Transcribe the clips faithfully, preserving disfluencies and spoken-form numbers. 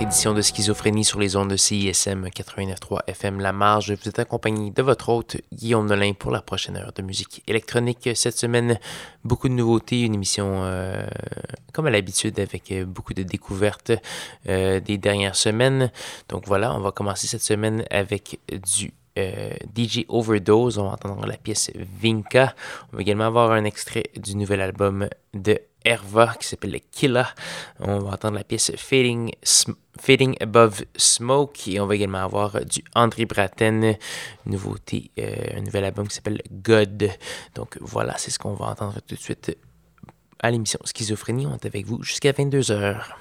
Édition de Schizophrénie sur les ondes de C I S M quatre-vingt-neuf virgule trois F M La Marge. Vous êtes accompagné de votre hôte Guillaume Nolin pour la prochaine heure de musique électronique. Cette semaine, beaucoup de nouveautés, une émission euh, comme à l'habitude avec beaucoup de découvertes euh, des dernières semaines. Donc voilà, on va commencer cette semaine avec du Euh, D J Overdose. On va entendre la pièce Vinca. On va également avoir un extrait du nouvel album de Herva qui s'appelle Killa. On va entendre la pièce Fading, Sm- Fading Above Smoke. Et on va également avoir du André Bratten, nouveauté, euh, un nouvel album qui s'appelle God. Donc voilà, c'est ce qu'on va entendre tout de suite à l'émission Schizophrénie. On est avec vous jusqu'à vingt-deux heures.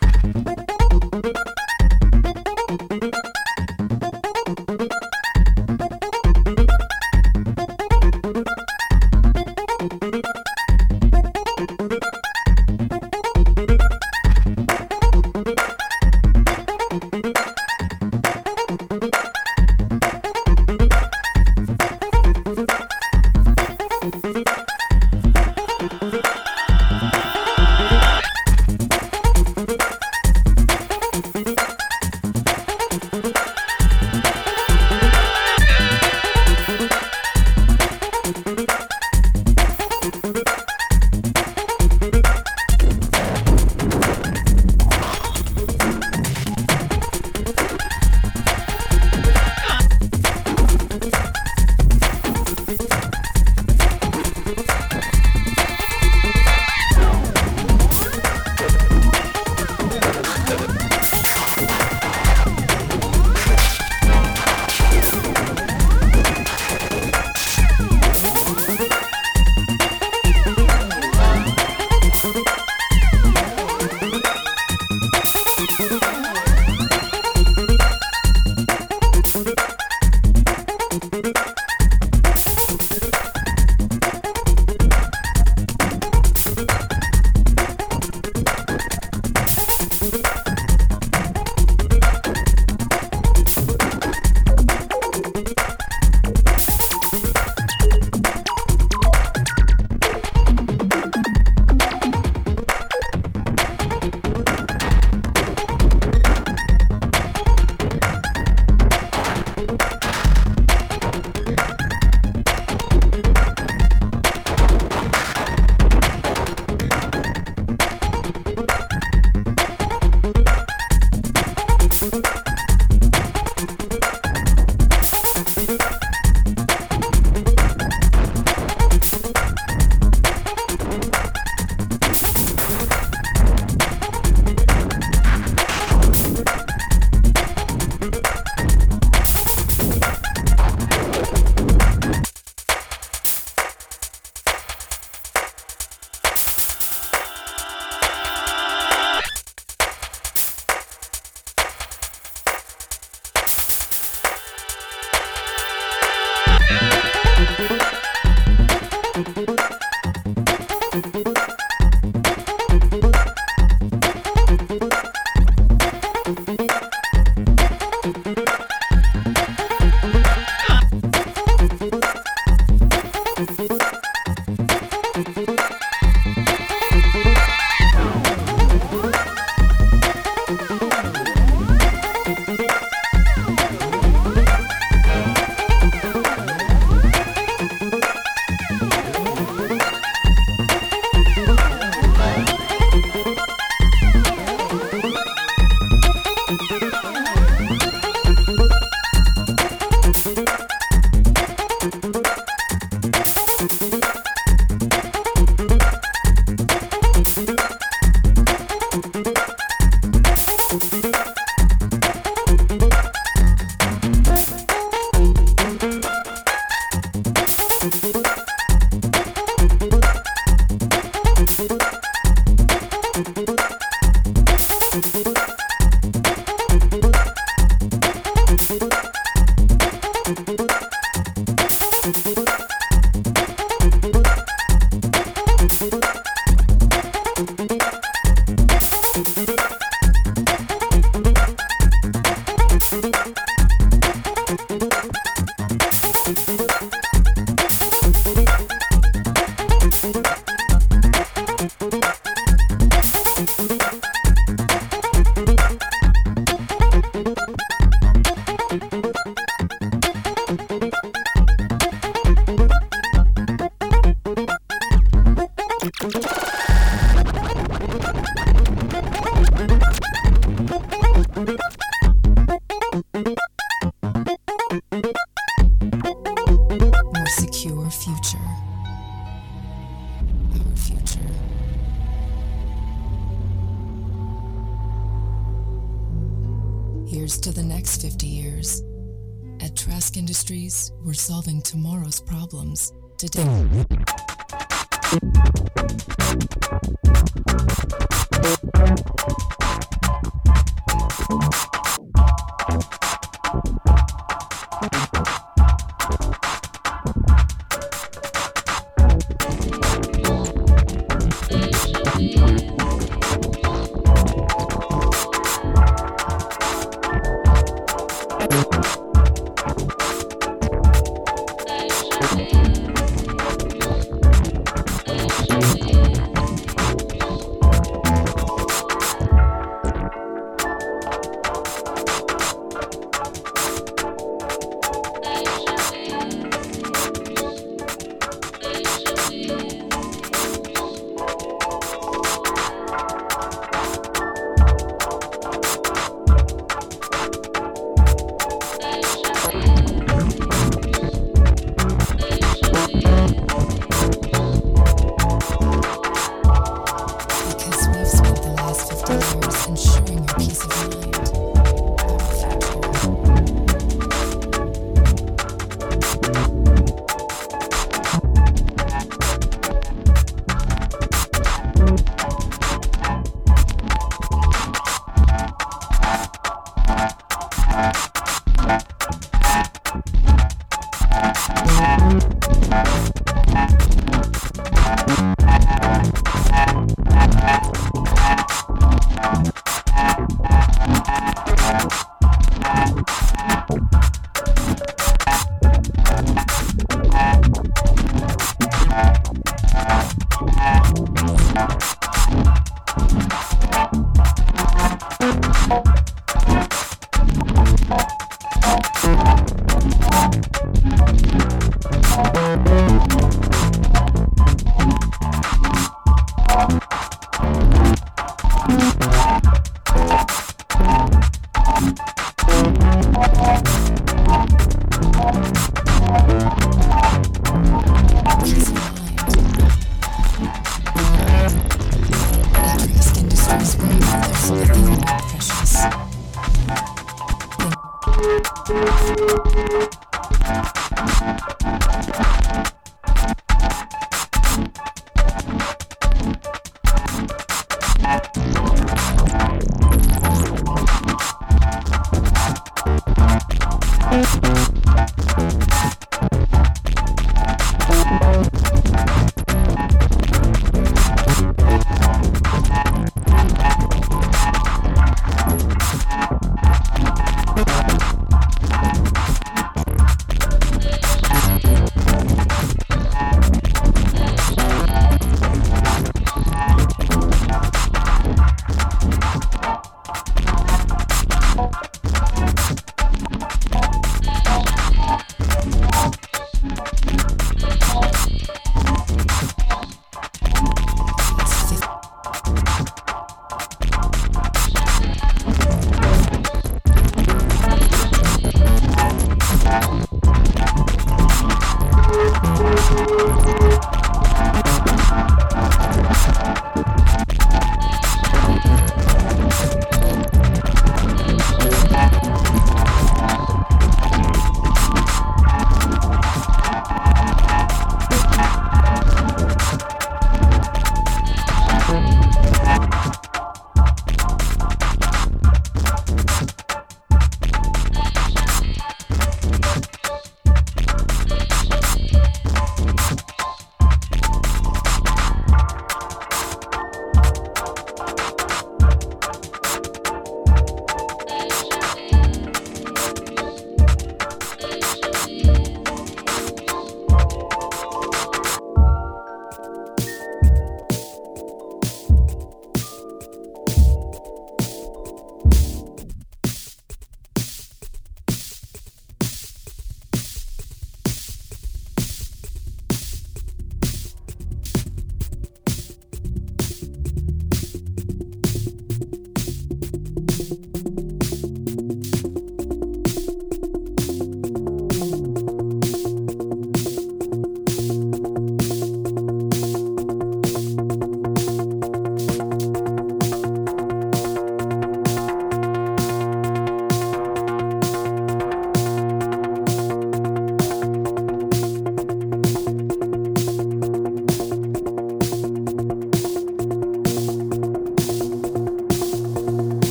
We're solving tomorrow's problems today.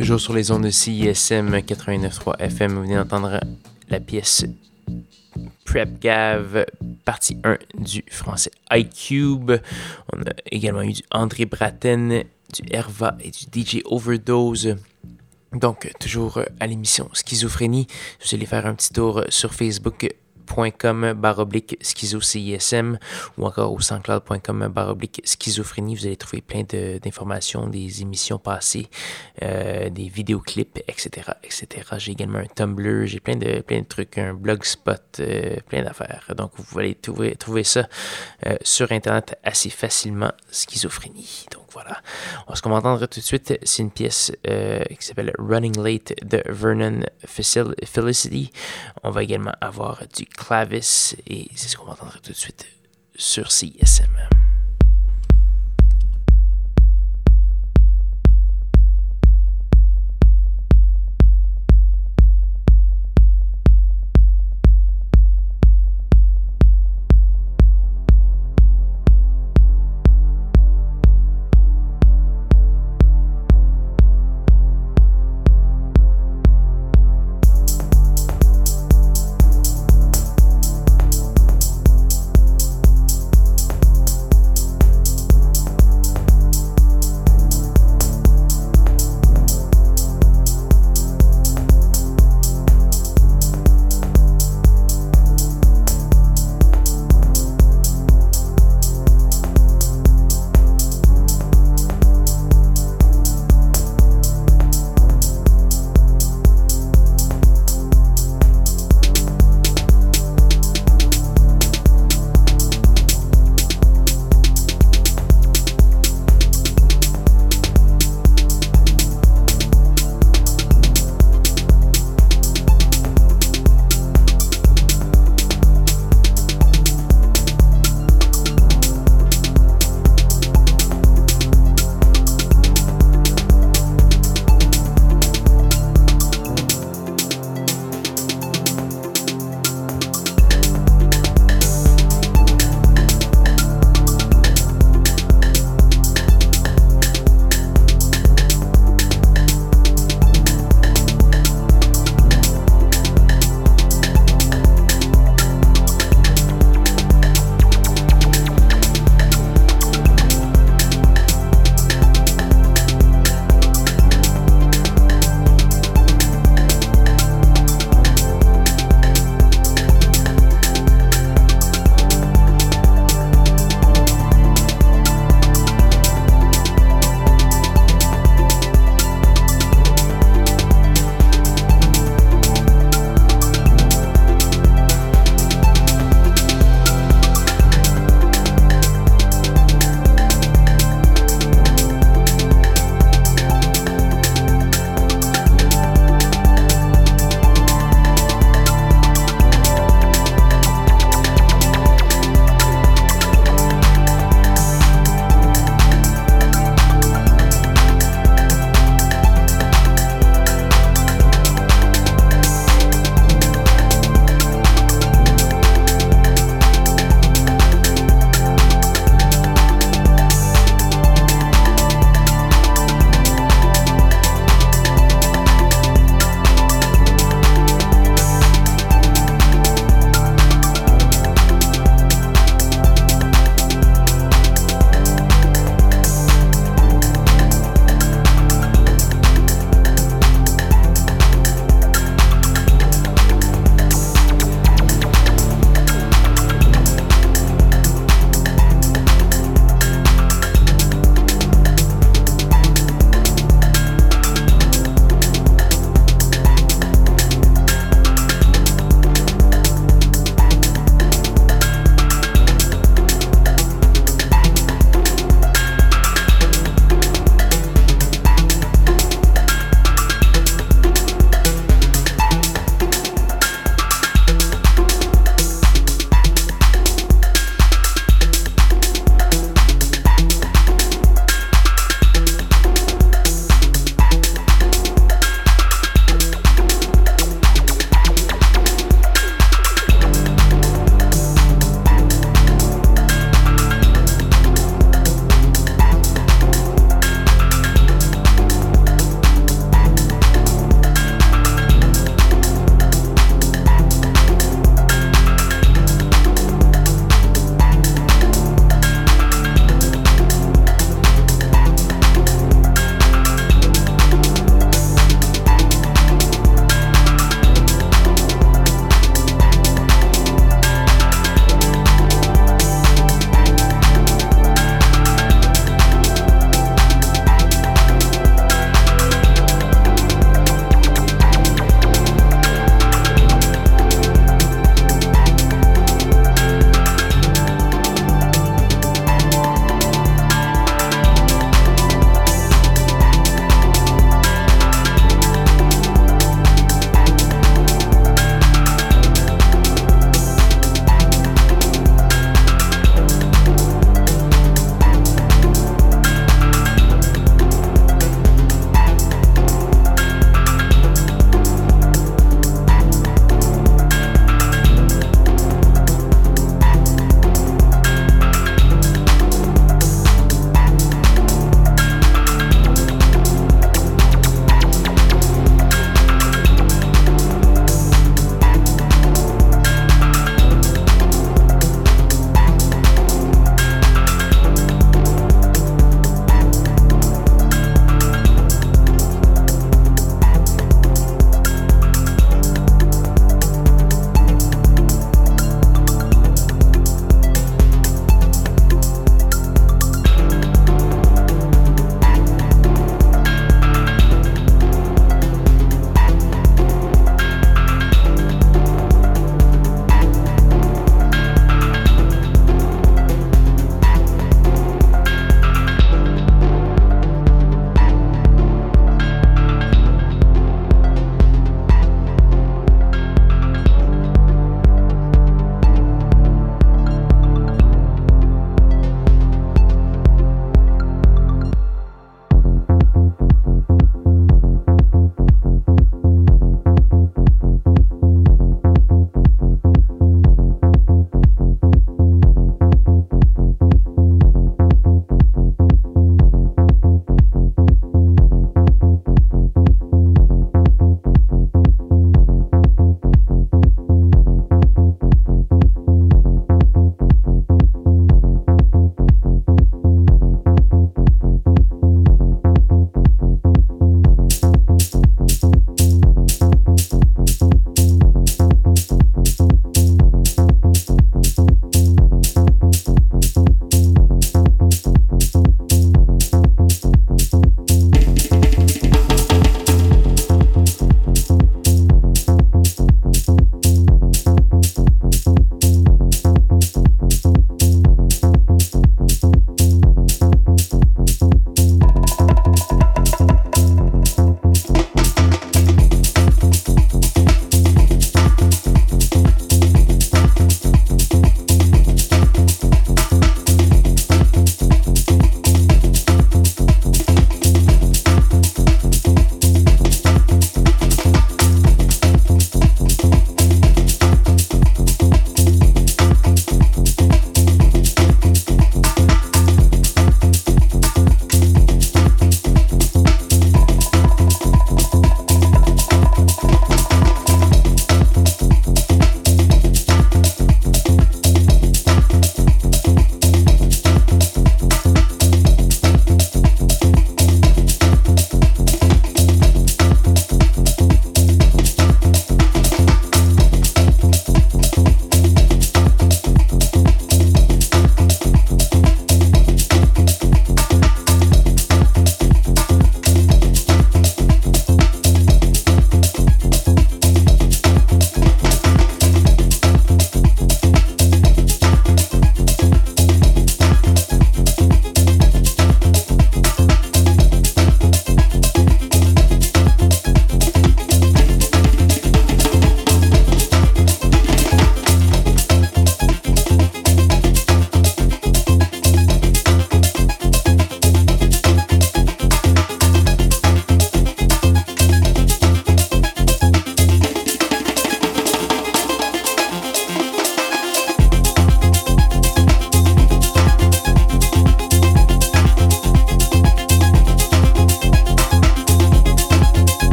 Toujours sur les ondes de C I S M quatre-vingt-neuf virgule trois F M, vous venez d'entendre la pièce Prepgav, partie un du français iCube. On a également eu du André Bratten, du Herva et du D J Overdose. Donc, toujours à l'émission Schizophrénie, vous allez faire un petit tour sur facebook.com baroblique schizocism ou encore au soundcloud.com baroblique schizophrénie. Vous allez trouver plein de, d'informations, des émissions passées, euh, des vidéoclips, et cetera, et cetera. J'ai également un Tumblr, j'ai plein de, plein de trucs, un blogspot, euh, plein d'affaires. Donc, vous allez trouver, trouver ça euh, sur Internet assez facilement, Schizophrénie. Donc, voilà. On se entendre tout de suite, c'est une pièce euh, qui s'appelle Running Late de Vernon Felicity. On va également avoir du Clavis et c'est ce qu'on va entendre tout de suite sur C I S M.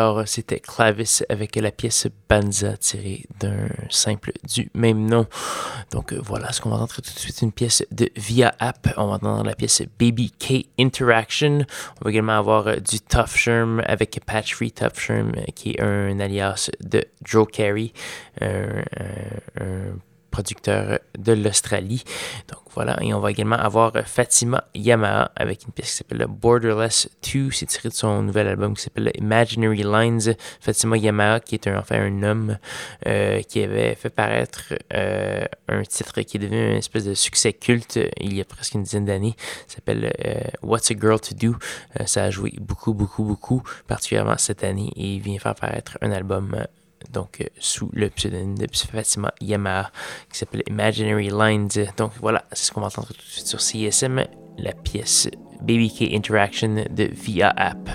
Alors, c'était Clavis avec la pièce Banza tirée d'un simple du même nom. Donc, voilà ce qu'on va entendre tout de suite, une pièce de Via App. On va entendre la pièce Baby K Interaction. On va également avoir du Tuff Sherm avec Patch Free. Tuff Sherm qui est un alias de Joe Carey, un, un, un producteur de l'Australie. Donc, voilà, et on va également avoir Fatima Yamaha avec une pièce qui s'appelle Borderless deux. C'est tiré de son nouvel album qui s'appelle Imaginary Lines. Fatima Yamaha, qui est un, enfin un homme euh, qui avait fait paraître euh, un titre qui est devenu une espèce de succès culte il y a presque une dizaine d'années. Ça s'appelle euh, What's a Girl to Do. Euh, ça a joué beaucoup, beaucoup, beaucoup, particulièrement cette année, et vient faire paraître un album euh, donc euh, sous le pseudonyme de Fatima Yamaha, qui s'appelle Imaginary Lines. Donc voilà, c'est ce qu'on va entendre tout de suite sur C I S M, la pièce Baby K Interaction de Via App.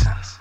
Dance.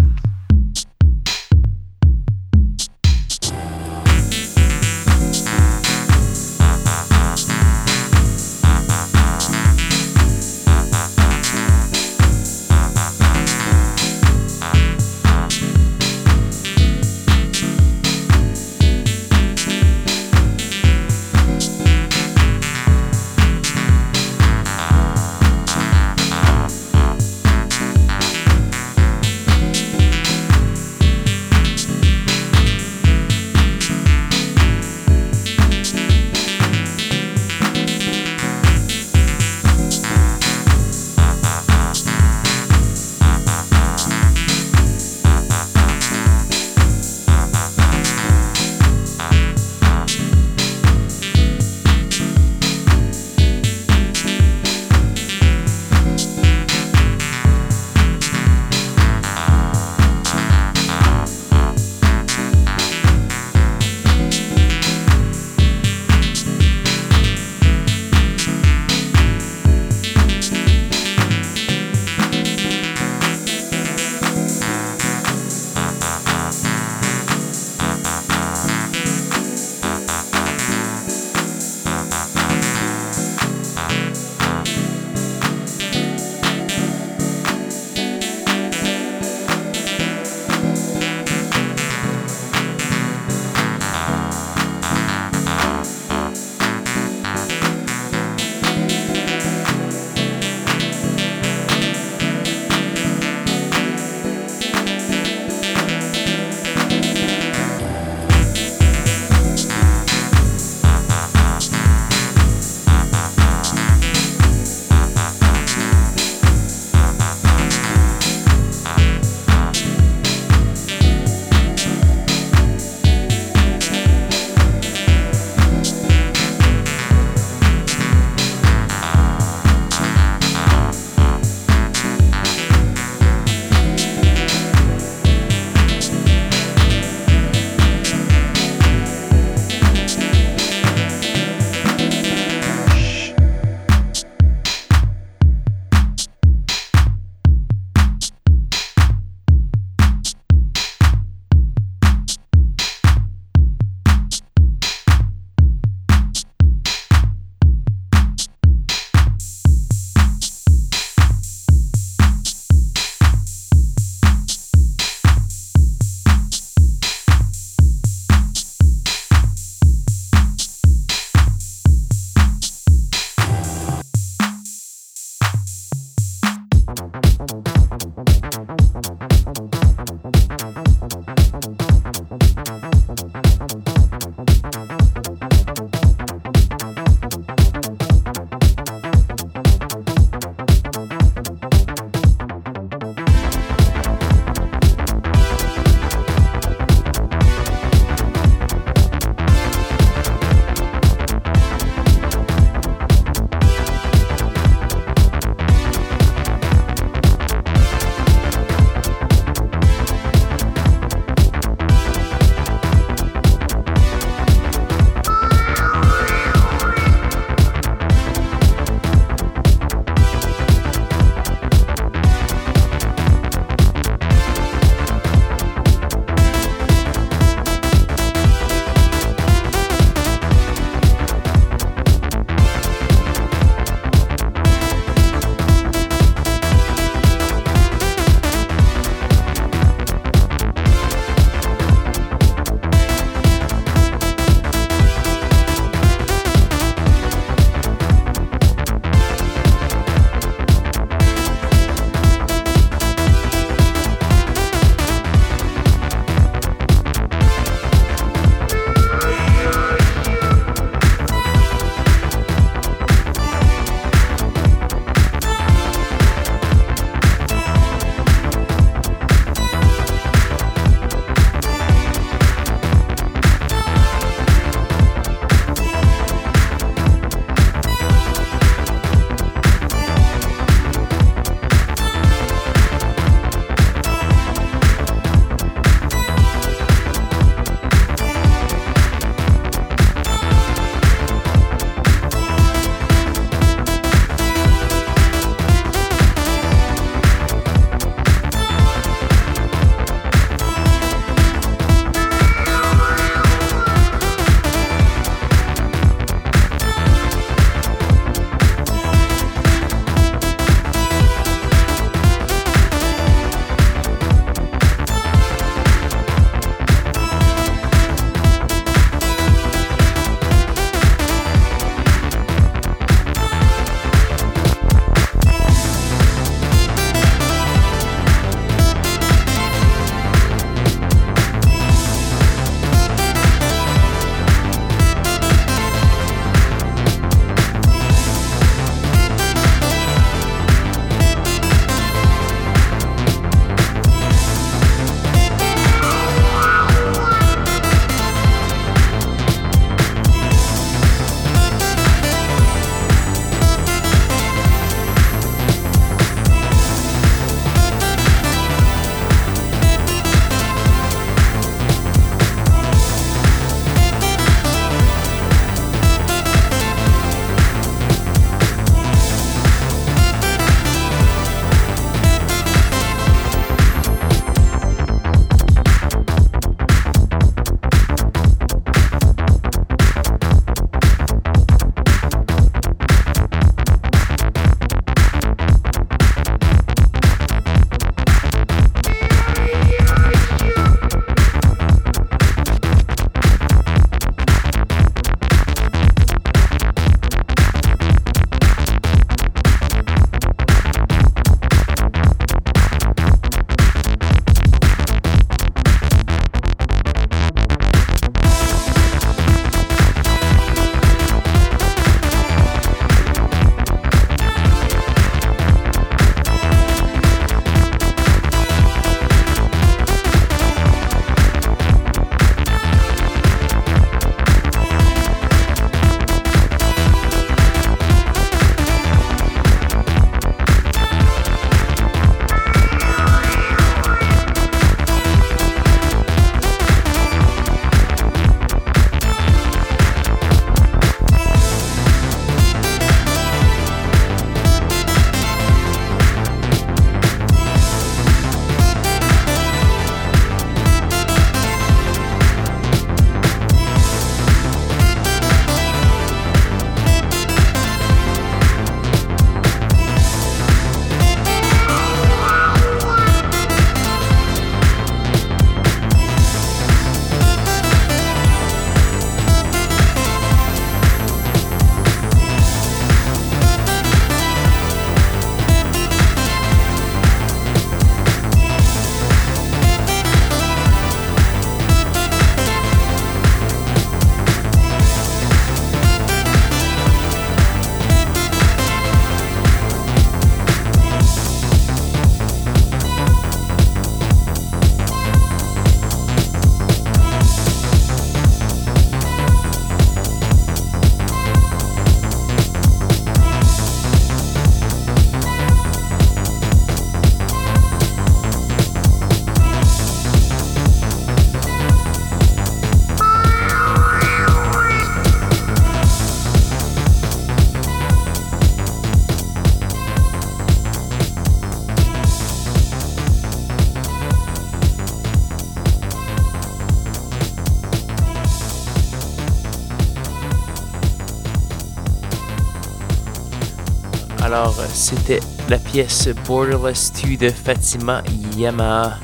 Alors, c'était la pièce Borderless deux de Fatima Yamaha.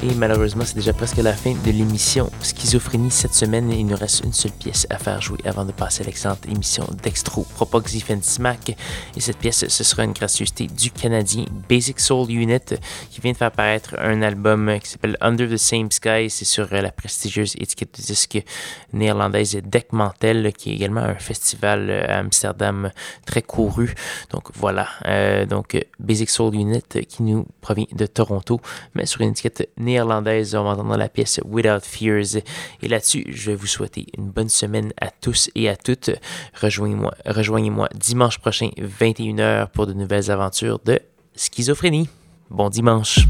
Et malheureusement, c'est déjà presque la fin de l'émission Schizophrénie cette semaine. Il nous reste une seule pièce à faire jouer avant de passer à l'excellente émission d'Extro Propoxyfen Smack. Et cette pièce, ce sera une gracieuseté du Canadien Basic Soul Unit qui vient de faire paraître un album qui s'appelle Under the Same Sky. C'est sur la prestigieuse étiquette de disque néerlandaise Deckmantel, qui est également un festival à Amsterdam très couru. Donc voilà, euh, donc Basic Soul Unit qui nous provient de Toronto, mais sur une étiquette néerlandaise. On va entendre la pièce Without Fears. Et là-dessus, je vais vous souhaiter une bonne semaine à tous et à toutes. Rejoignez-moi, rejoignez-moi dimanche prochain, vingt et une heures, pour de nouvelles aventures de schizophrénie. Bon dimanche!